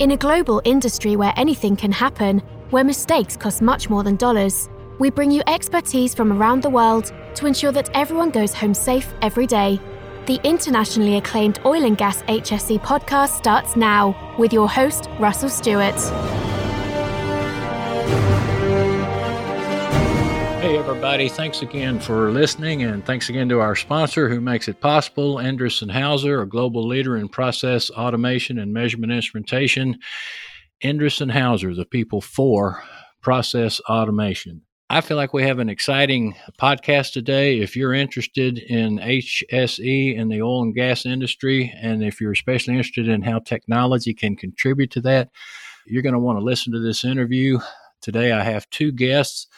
In a global industry where anything can happen, where mistakes cost much more than dollars, we bring you expertise from around the world to ensure that everyone goes home safe every day. The internationally acclaimed Oil and Gas HSE podcast starts now with your host, Russell Stewart. Hey everybody, thanks again for listening, and thanks again to our sponsor who makes it possible, Endress and Hauser, a global leader in process automation and measurement instrumentation. Endress and Hauser, the people for process automation. I feel like we have an exciting podcast today. If you're interested in HSE in the oil and gas industry, and if you're especially interested in how technology can contribute to that, you're going to want to listen to this interview. Today I have two guests.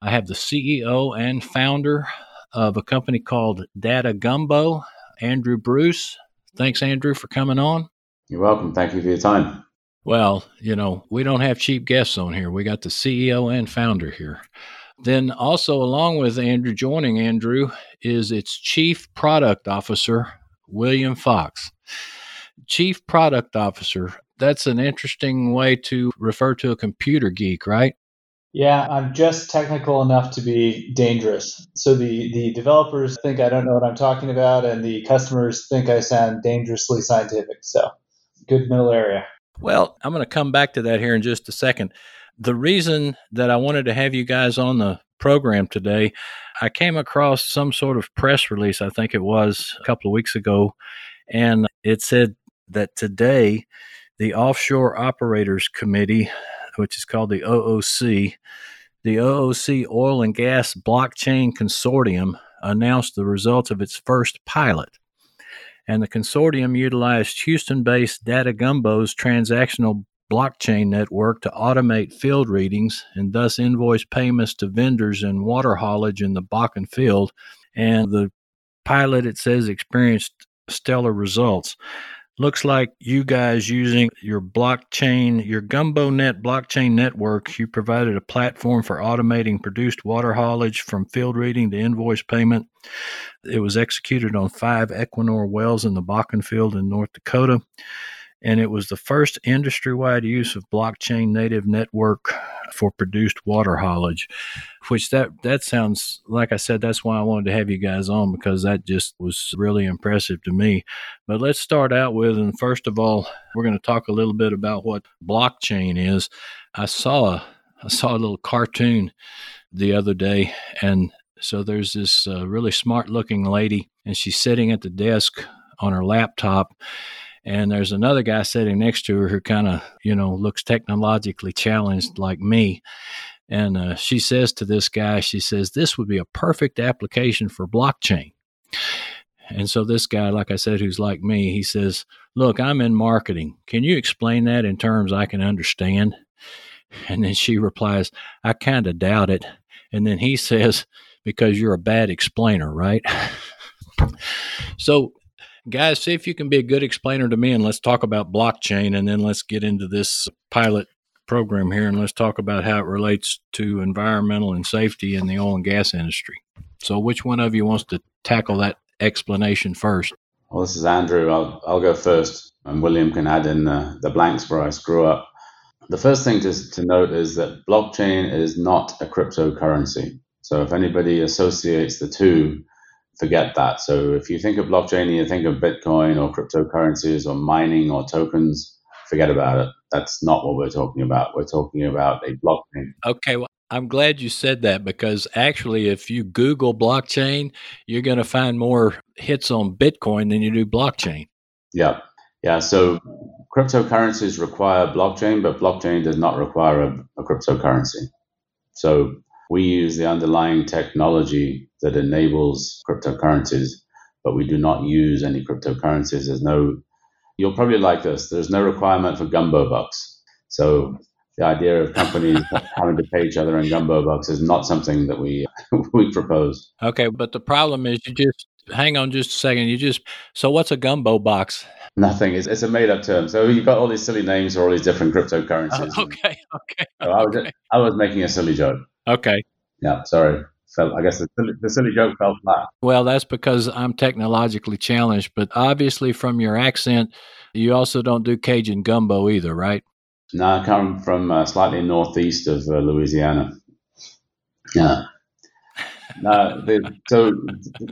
I have the CEO and founder of a company called Data Gumbo, Andrew Bruce. Thanks, Andrew, for coming on. You're welcome. Thank you for your time. Well, you know, we don't have cheap guests on here. We got the CEO and founder here. Then also along with Andrew, joining Andrew, is its Chief Product Officer, William Fox. Chief Product Officer, that's an interesting way to refer to a computer geek, right? Yeah, I'm just technical enough to be dangerous. So the developers think I don't know what I'm talking about, and the customers think I sound dangerously scientific. So good middle area. Well, I'm going to come back to that here in just a second. The reason that I wanted to have you guys on the program today, I came across some sort of press release, I think it was a couple of weeks ago, and it said that today the Offshore Operators Committee, which is called the OOC, the OOC Oil and Gas Blockchain Consortium, announced the results of its first pilot. And the consortium utilized Houston-based Data Gumbo's transactional blockchain network to automate field readings and thus invoice payments to vendors in water haulage in the Bakken field. And the pilot, it says, experienced stellar results. Looks like you guys using your blockchain, your GumboNet blockchain network, you provided a platform for automating produced water haulage from field reading to invoice payment. It was executed on 5 Equinor wells in the Bakken field in North Dakota, and it was the first industry-wide use of blockchain native network for produced water haulage, which that sounds, like I said, that's why I wanted to have you guys on, because that just was really impressive to me. But let's start out with, and first of all, we're going to talk a little bit about what blockchain is. I saw a little cartoon the other day, and so there's this really smart-looking lady, and she's sitting at the desk on her laptop, and there's another guy sitting next to her who kind of, you know, looks technologically challenged like me. And she says to this guy, she says, this would be a perfect application for blockchain. And so this guy, like I said, who's like me, he says, look, I'm in marketing. Can you explain that in terms I can understand? And then she replies, I kind of doubt it. And then he says, because you're a bad explainer, right? So, guys, see if you can be a good explainer to me, and let's talk about blockchain, and then let's get into this pilot program here, and let's talk about how it relates to environmental and safety in the oil and gas industry. So which one of you wants to tackle that explanation first? Well, this is Andrew. I'll go first, and William can add in the blanks where I screw up. The first thing to note is that blockchain is not a cryptocurrency. So if anybody associates the two, forget that. So if you think of blockchain, you think of Bitcoin or cryptocurrencies or mining or tokens, forget about it. That's not what we're talking about. We're talking about a blockchain. Okay, well, I'm glad you said that, because actually if you Google blockchain, you're going to find more hits on Bitcoin than you do blockchain. Yeah. So cryptocurrencies require blockchain, but blockchain does not require a cryptocurrency. So we use the underlying technology that enables cryptocurrencies, but we do not use any cryptocurrencies. You'll probably like this. There's no requirement for gumbo bucks. So the idea of companies having to pay each other in gumbo bucks is not something that we propose. Okay, but the problem is so what's a gumbo box? Nothing. It's a made-up term. So you've got all these silly names for all these different cryptocurrencies. Okay. So I was making a silly joke. Okay. Yeah, sorry So I guess the silly joke fell flat. Well, that's because I'm technologically challenged, but obviously from your accent, you also don't do Cajun gumbo either, right? No, I come from slightly northeast of Louisiana. Yeah. No, so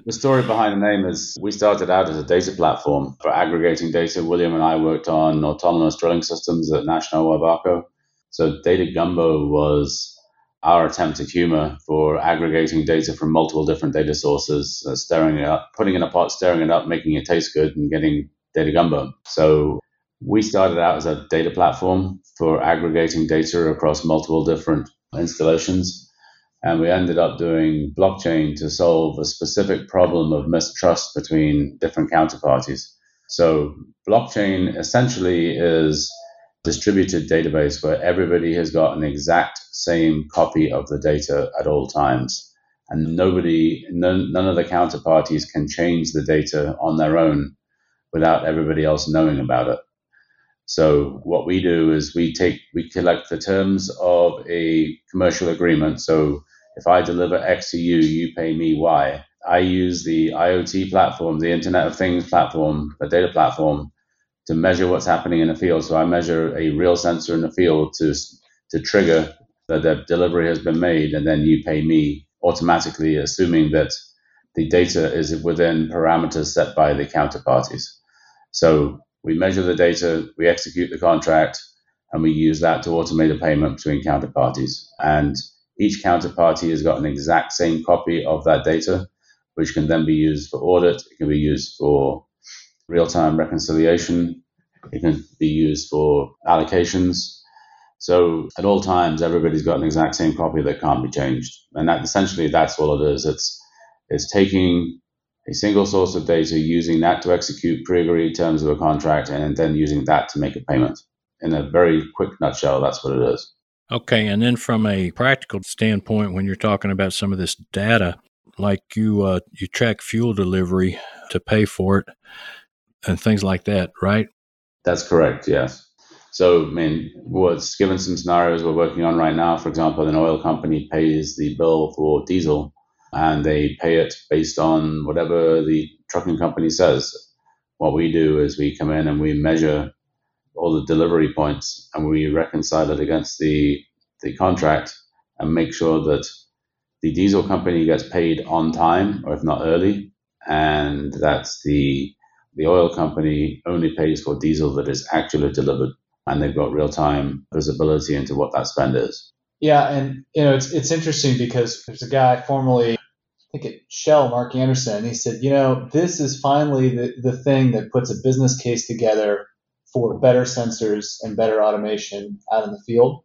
the story behind the name is we started out as a data platform for aggregating data. William and I worked on autonomous drilling systems at National Web Arco. So Data Gumbo was our attempt at humor for aggregating data from multiple different data sources, stirring it up, putting it in a pot, stirring it up, making it taste good, and getting Data Gumbo. So we started out as a data platform for aggregating data across multiple different installations. And we ended up doing blockchain to solve a specific problem of mistrust between different counterparties. So blockchain essentially is a distributed database where everybody has got an exact same copy of the data at all times. And none of the counterparties can change the data on their own without everybody else knowing about it. So what we do is we collect the terms of a commercial agreement. So if I deliver X to you, you pay me Y. I use the IoT platform, the Internet of Things platform, the data platform, to measure what's happening in the field. So I measure a real sensor in the field to trigger that the delivery has been made, and then you pay me automatically, assuming that the data is within parameters set by the counterparties. So we measure the data, we execute the contract, and we use that to automate a payment between counterparties. And each counterparty has got an exact same copy of that data, which can then be used for audit. It can be used for real-time reconciliation. It can be used for allocations. So at all times, everybody's got an exact same copy that can't be changed. And that essentially, that's all it is. It's taking a single source of data, using that to execute pre-agreed terms of a contract, and then using that to make a payment. In a very quick nutshell, that's what it is. Okay, and then from a practical standpoint, when you're talking about some of this data, like you track fuel delivery to pay for it and things like that, right? That's correct, yes. So, I mean, what's given some scenarios we're working on right now, for example, an oil company pays the bill for diesel, and they pay it based on whatever the trucking company says. What we do is we come in and we measure all the delivery points, and we reconcile it against the contract and make sure that the diesel company gets paid on time, or if not early, and that the oil company only pays for diesel that is actually delivered, and they've got real-time visibility into what that spend is. Yeah, and you know it's interesting because there's a guy formerly, I think at Shell, Mark Anderson, and he said, you know, this is finally the thing that puts a business case together for better sensors and better automation out in the field.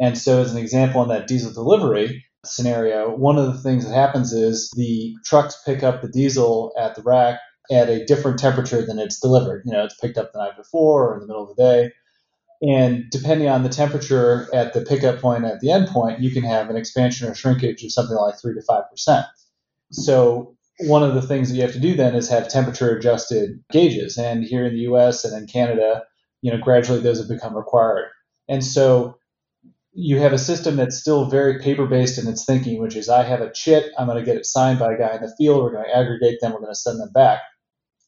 And so as an example in that diesel delivery scenario, one of the things that happens is the trucks pick up the diesel at the rack at a different temperature than it's delivered. You know, it's picked up the night before or in the middle of the day. And depending on the temperature at the pickup point, at the end point, you can have an expansion or shrinkage of something like 3 to 5%. So one of the things that you have to do then is have temperature-adjusted gauges. And here in the U.S. and in Canada, you know, gradually those have become required. And so you have a system that's still very paper-based in its thinking, which is I have a chit, I'm going to get it signed by a guy in the field, we're going to aggregate them, we're going to send them back.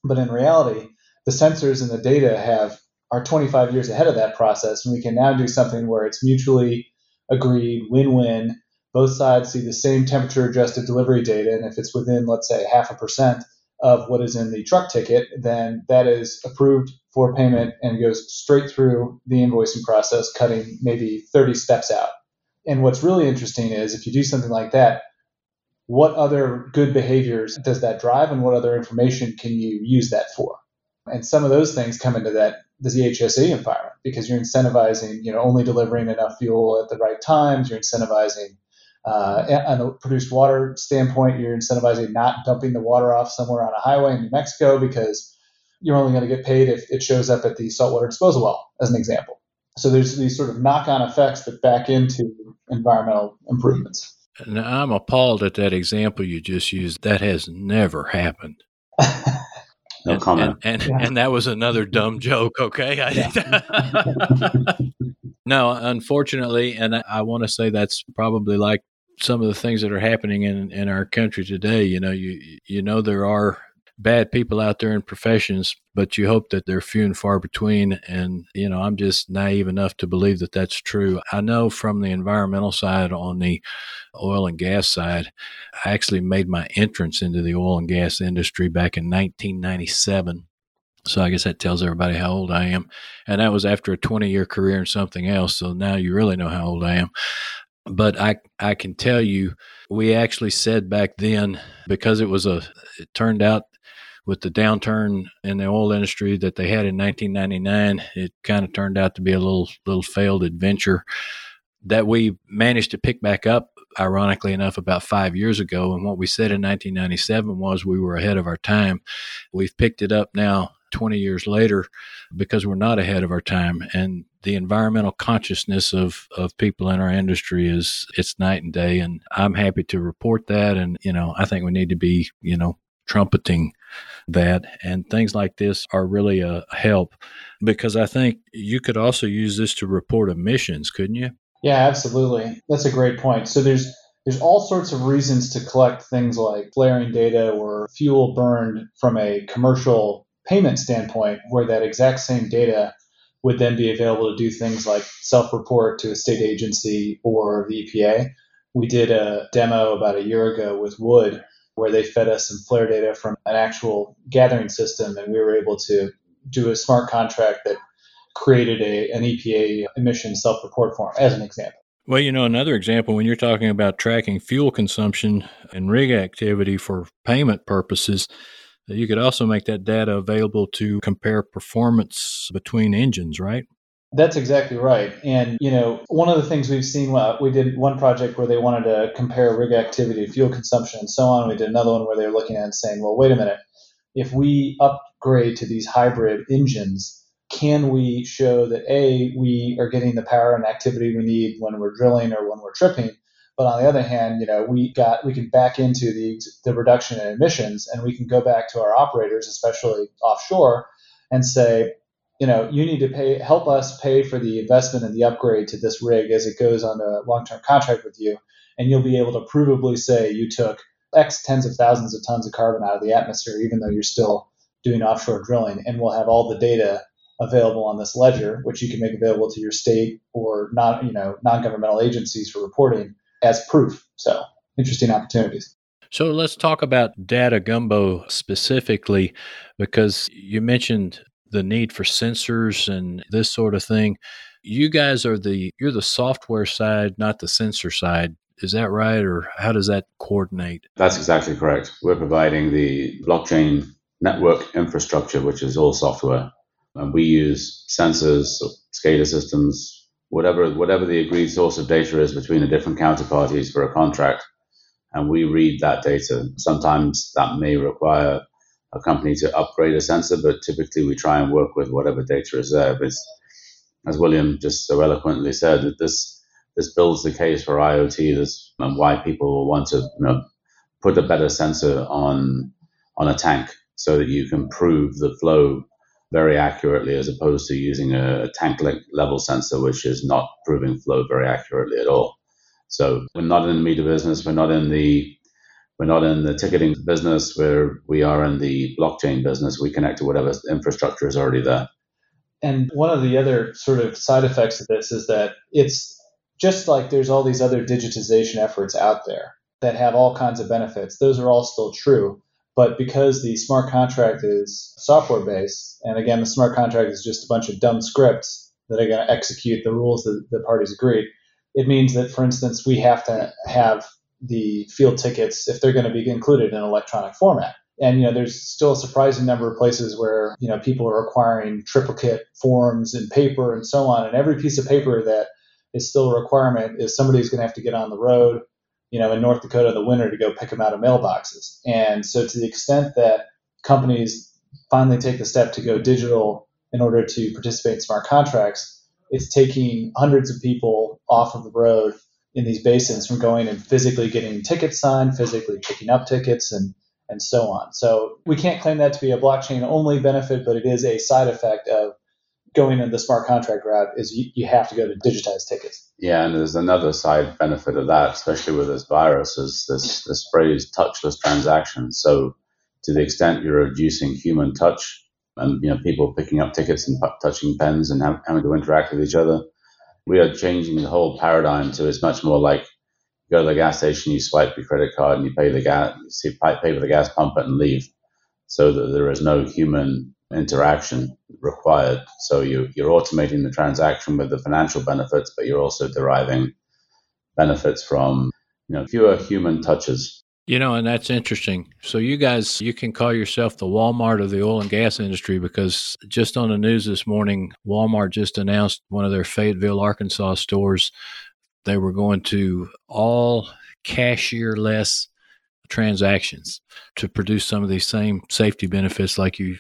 But in reality, the sensors and the data are 25 years ahead of that process, and we can now do something where it's mutually agreed, win-win. Both sides see the same temperature-adjusted delivery data, and if it's within, let's say, 0.5% of what is in the truck ticket, then that is approved for payment and goes straight through the invoicing process, cutting maybe 30 steps out. And what's really interesting is if you do something like that, what other good behaviors does that drive, and what other information can you use that for? And some of those things come into that the HSE environment, because you're incentivizing, you know, only delivering enough fuel at the right times. You're incentivizing, on the produced water standpoint, you're incentivizing not dumping the water off somewhere on a highway in New Mexico, because you're only going to get paid if it shows up at the saltwater disposal well, as an example. So there's these sort of knock-on effects that back into environmental improvements. Now, I'm appalled at that example you just used. That has never happened. No comment. And that was another dumb joke, okay? No, unfortunately, and I want to say that's probably like some of the things that are happening in our country today. You know, you know there are bad people out there in professions, but you hope that they're few and far between. And, you know, I'm just naive enough to believe that that's true. I know from the environmental side, on the oil and gas side, I actually made my entrance into the oil and gas industry back in 1997. So I guess that tells everybody how old I am. And that was after a 20-year career in something else. So now you really know how old I am. But I can tell you, we actually said back then, because it turned out with the downturn in the oil industry that they had in 1999, it kind of turned out to be a little failed adventure that we managed to pick back up, ironically enough, about 5 years ago. And what we said in 1997 was we were ahead of our time. We've picked it up now 20 years later because we're not ahead of our time. And the environmental consciousness of people in our industry it's night and day. And I'm happy to report that. And, you know, I think we need to be, you know, trumpeting that, and things like this are really a help, because I think you could also use this to report emissions, couldn't you? Yeah, absolutely. That's a great point. So there's all sorts of reasons to collect things like flaring data or fuel burned from a commercial payment standpoint, where that exact same data would then be available to do things like self-report to a state agency or the EPA. We did a demo about a year ago with Wood, where they fed us some flare data from an actual gathering system, and we were able to do a smart contract that created an EPA emission self-report form, as an example. Well, you know, another example, when you're talking about tracking fuel consumption and rig activity for payment purposes, you could also make that data available to compare performance between engines, right? That's exactly right. And, you know, one of the things we've seen, we did one project where they wanted to compare rig activity to fuel consumption and so on. We did another one where they were looking at and saying, well, wait a minute, if we upgrade to these hybrid engines, can we show that, A, we are getting the power and activity we need when we're drilling or when we're tripping? But on the other hand, you know, we can back into the reduction in emissions, and we can go back to our operators, especially offshore, and say, you know, you need to help us pay for the investment and the upgrade to this rig as it goes on a long-term contract with you. And you'll be able to provably say you took X tens of thousands of tons of carbon out of the atmosphere, even though you're still doing offshore drilling. And we'll have all the data available on this ledger, which you can make available to your state or non-governmental agencies for reporting as proof. So interesting opportunities. So let's talk about Data Gumbo specifically, because you mentioned the need for sensors and this sort of thing. You guys you're the software side, not the sensor side. Is that right? Or how does that coordinate? That's exactly correct. We're providing the blockchain network infrastructure, which is all software. And we use sensors, SCADA systems, whatever the agreed source of data is between the different counterparties for a contract. And we read that data. Sometimes that may require a company to upgrade a sensor, but typically we try and work with whatever data is there. But as William just so eloquently said, that this builds the case for IoT and why people will want to, you know, put a better sensor on a tank so that you can prove the flow very accurately, as opposed to using a tank level sensor, which is not proving flow very accurately at all. So we're not in the meter business. We're not in the ticketing business, where we are in the blockchain business. We connect to whatever infrastructure is already there. And one of the other sort of side effects of this is that it's just like there's all these other digitization efforts out there that have all kinds of benefits. Those are all still true. But because the smart contract is software-based, and again, the smart contract is just a bunch of dumb scripts that are going to execute the rules that the parties agreed, it means that, for instance, we have to have the field tickets, if they're going to be included, in electronic format. And, you know, there's still a surprising number of places where, you know, people are acquiring triplicate forms and paper and so on. And every piece of paper that is still a requirement is somebody's going to have to get on the road, you know, in North Dakota in the winter to go pick them out of mailboxes. And so to the extent that companies finally take the step to go digital in order to participate in smart contracts, it's taking hundreds of people off of the road in these basins from going and physically getting tickets signed, physically picking up tickets, and so on. So we can't claim that to be a blockchain only benefit, but it is a side effect of going in the smart contract route is you have to go to digitized tickets. Yeah, and there's another side benefit of that, especially with this virus, is this phrase touchless transactions. So to the extent you're reducing human touch and people picking up tickets and touching pens and having to interact with each other, we are changing the whole paradigm to it's much more like you go to the gas station, you swipe your credit card and you pay for the gas pump and leave, so that there is no human interaction required. So you're automating the transaction with the financial benefits, but you're also deriving benefits from fewer human touches. And that's interesting. So you guys, you can call yourself the Walmart of the oil and gas industry, because just on the news this morning, Walmart just announced one of their Fayetteville, Arkansas stores, they were going to all cashierless transactions to produce some of these same safety benefits like you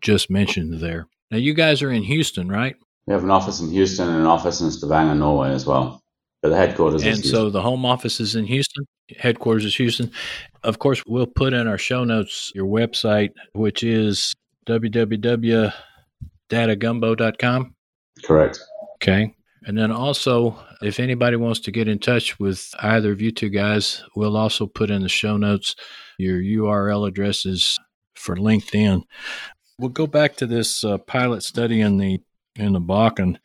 just mentioned there. Now, you guys are in Houston, right? We have an office in Houston and an office in Stavanger, Norway as well. But the headquarters is Houston. So the home office is in Houston. Headquarters is Houston. Of course, we'll put in our show notes your website, which is www.datagumbo.com. Correct. Okay. And then also, if anybody wants to get in touch with either of you two guys, we'll also put in the show notes your URL addresses for LinkedIn. We'll go back to this pilot study in the Bakken.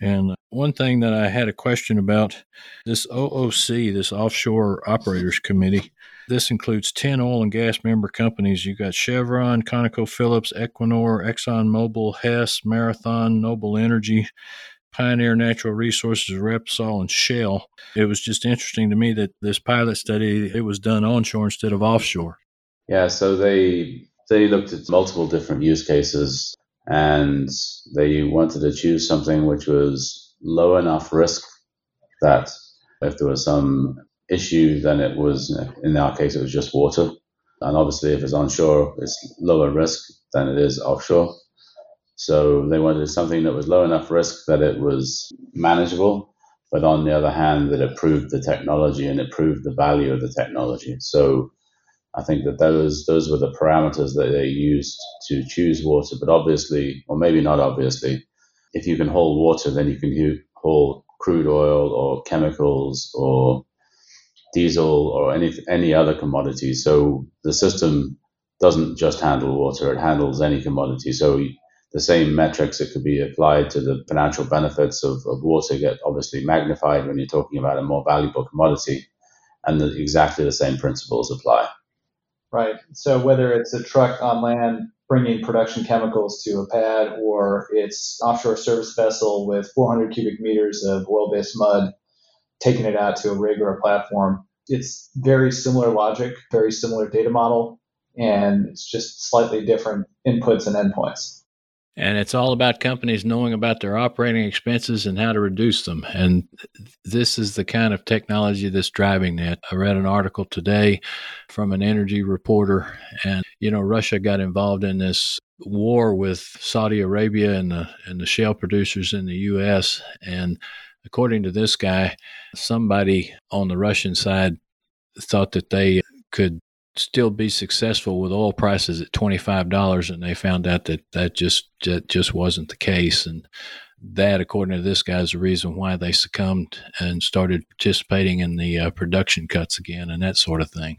And one thing that I had a question about, this OOC, this Offshore Operators Committee, this includes 10 oil and gas member companies. You've got Chevron, ConocoPhillips, Equinor, ExxonMobil, Hess, Marathon, Noble Energy, Pioneer Natural Resources, Repsol, and Shell. It was just interesting to me that this pilot study, it was done onshore instead of offshore. Yeah, so they looked at multiple different use cases, and they wanted to choose something which was low enough risk that if there was some issue, then it was, in our case, it was just water. And obviously, if it's onshore, it's lower risk than it is offshore. So they wanted something that was low enough risk that it was manageable, but on the other hand, that it proved the technology and it proved the value of the technology. So I think that those were the parameters that they used to choose water. But obviously, or maybe not obviously, if you can haul water, then you can haul crude oil or chemicals or diesel or any other commodity. So the system doesn't just handle water, it handles any commodity. So the same metrics that could be applied to the financial benefits of water get obviously magnified when you're talking about a more valuable commodity, and exactly the same principles apply. Right. So whether it's a truck on land bringing production chemicals to a pad, or it's offshore service vessel with 400 cubic meters of oil-based mud taking it out to a rig or a platform, it's very similar logic, very similar data model, and it's just slightly different inputs and endpoints. And it's all about companies knowing about their operating expenses and how to reduce them. And this is the kind of technology that's driving that. I read an article today from an energy reporter, and, Russia got involved in this war with Saudi Arabia and the shale producers in the U.S. And according to this guy, somebody on the Russian side thought that they could still be successful with oil prices at $25, and they found out that just wasn't the case, and that, according to this guy, is the reason why they succumbed and started participating in the production cuts again and that sort of thing.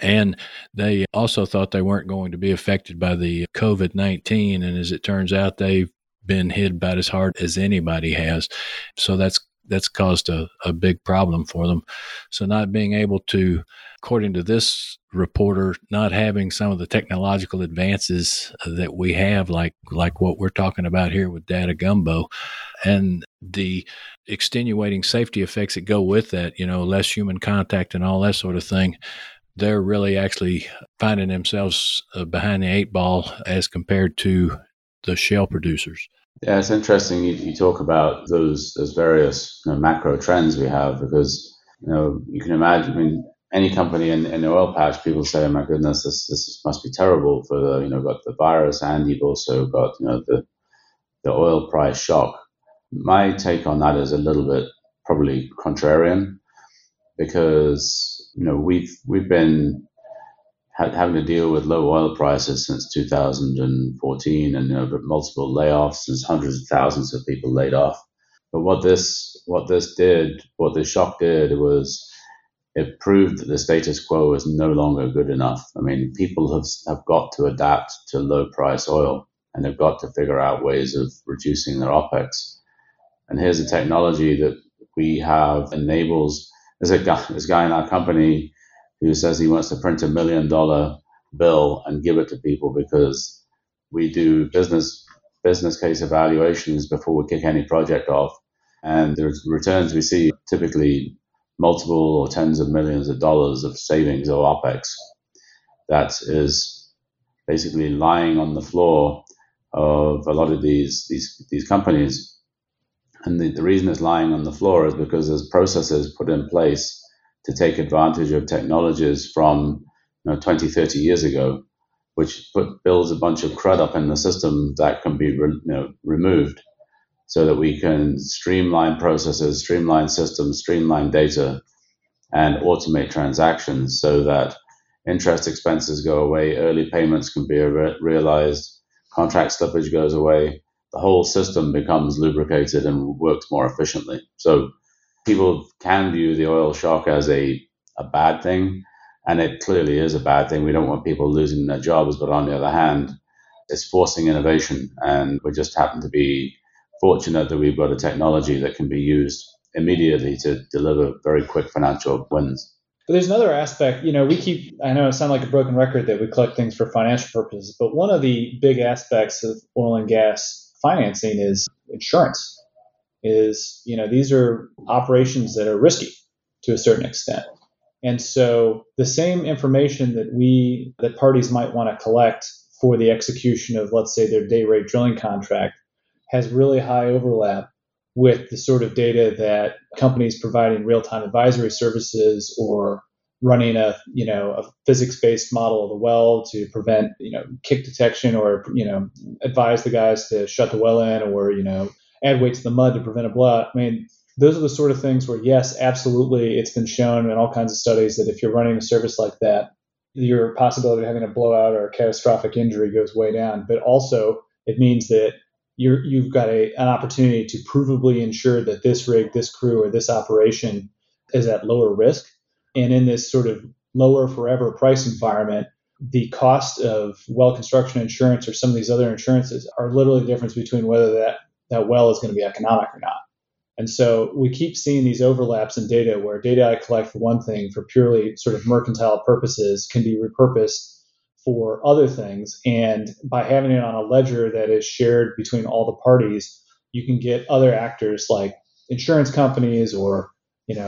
And they also thought they weren't going to be affected by the COVID-19, and as it turns out, they've been hit about as hard as anybody has. So that's caused a big problem for them. So not being able to, according to this reporter, not having some of the technological advances that we have, like what we're talking about here with Data Gumbo, and the extenuating safety effects that go with that, less human contact and all that sort of thing, they're really actually finding themselves behind the eight ball as compared to the shale producers. Yeah, it's interesting you talk about those various macro trends we have, because you can imagine, any company in the oil patch, people say, oh my goodness, this must be terrible for the got the virus, and you've also got the oil price shock. My take on that is a little bit probably contrarian, because we've been having to deal with low oil prices since 2014 and multiple layoffs, and hundreds of thousands of people laid off. But what this shock did was it proved that the status quo is no longer good enough. I mean, people have got to adapt to low price oil, and they've got to figure out ways of reducing their OPEX. And here's a technology that we have enables. There's a guy in our company who says he wants to print $1 million bill and give it to people because we do business case evaluations before we kick any project off. And the returns we see typically multiple or tens of millions of dollars of savings or OPEX. That is basically lying on the floor of a lot of these companies. And the reason it's lying on the floor is because there's processes put in place to take advantage of technologies from 20, 30 years ago, which builds a bunch of crud up in the system that can be removed so that we can streamline processes, streamline systems, streamline data, and automate transactions so that interest expenses go away, early payments can be realized, contract slippage goes away, the whole system becomes lubricated and works more efficiently. So people can view the oil shock as a bad thing, and it clearly is a bad thing. We don't want people losing their jobs, but on the other hand, it's forcing innovation, and we just happen to be fortunate that we've got a technology that can be used immediately to deliver very quick financial wins. But there's another aspect, I know it sounds like a broken record that we collect things for financial purposes, but one of the big aspects of oil and gas financing is insurance. These are operations that are risky to a certain extent. And so the same information that parties might want to collect for the execution of, let's say, their day rate drilling contract has really high overlap with the sort of data that companies providing real-time advisory services or running a physics-based model of the well to prevent kick detection or advise the guys to shut the well in or add weight to the mud to prevent a blowout. I mean, those are the sort of things where yes, absolutely, it's been shown in all kinds of studies that if you're running a service like that, your possibility of having a blowout or a catastrophic injury goes way down. But also, it means that you've got an opportunity to provably ensure that this rig, this crew, or this operation is at lower risk. And in this sort of lower forever price environment, the cost of well construction insurance or some of these other insurances are literally the difference between whether that well is going to be economic or not. And so we keep seeing these overlaps in data where data I collect for one thing for purely sort of mercantile purposes can be repurposed for other things. And by having it on a ledger that is shared between all the parties, you can get other actors like insurance companies or,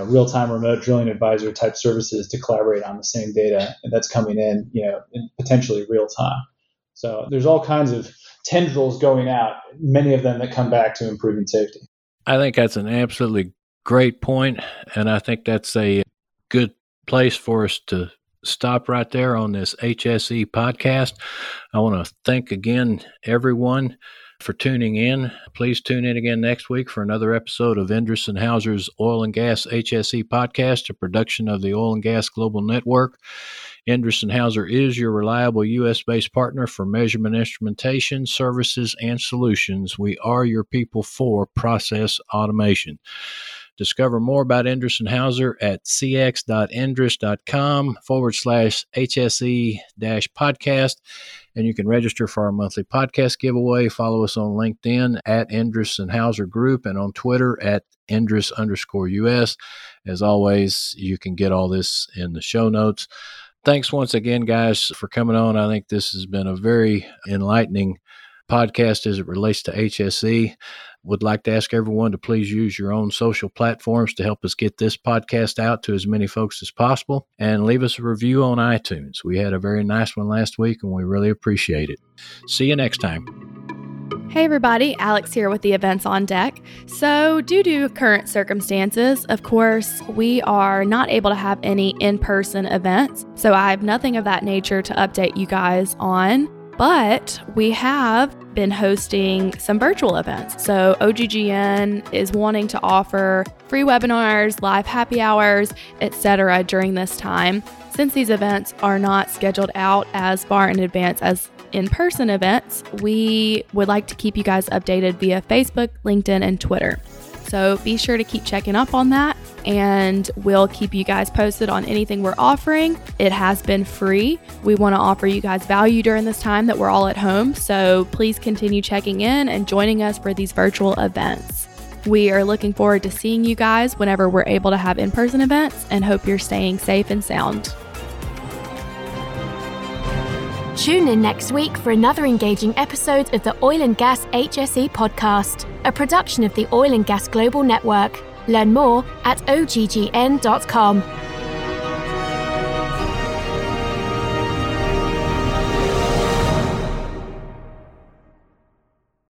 real-time remote drilling advisor type services to collaborate on the same data. And that's coming in, in potentially real time. So there's all kinds of tendrils going out, many of them that come back to improving safety. I think that's an absolutely great point. And I think that's a good place for us to stop right there on this HSE podcast. I want to thank again everyone for tuning in. Please tune in again next week for another episode of Endress and Hauser's Oil and Gas HSE podcast, a production of the Oil and Gas Global Network. Endress and Hauser is your reliable U.S.-based partner for measurement instrumentation, services, and solutions. We are your people for process automation. Discover more about Endress and Hauser at cx.endress.com/HSE-podcast. And you can register for our monthly podcast giveaway. Follow us on LinkedIn at Endress and Hauser Group and on Twitter at Endress_US. As always, you can get all this in the show notes. Thanks once again, guys, for coming on. I think this has been a very enlightening podcast as it relates to HSE. Would like to ask everyone to please use your own social platforms to help us get this podcast out to as many folks as possible, and leave us a review on iTunes. We had a very nice one last week and we really appreciate it. See you next time. Hey everybody, Alex here with the Events on Deck. So due to current circumstances, of course, we are not able to have any in-person events. So I have nothing of that nature to update you guys on, but we have been hosting some virtual events. So OGGN is wanting to offer free webinars, live happy hours, etc. during this time, since these events are not scheduled out as far in advance as in-person events. We would like to keep you guys updated via Facebook, LinkedIn, and Twitter. So be sure to keep checking up on that, and we'll keep you guys posted on anything we're offering. It has been free. We want to offer you guys value during this time that we're all at home. So please continue checking in and joining us for these virtual events. We are looking forward to seeing you guys whenever we're able to have in-person events, and hope you're staying safe and sound. Tune in next week for another engaging episode of the Oil and Gas HSE podcast, a production of the Oil and Gas Global Network. Learn more at oggn.com.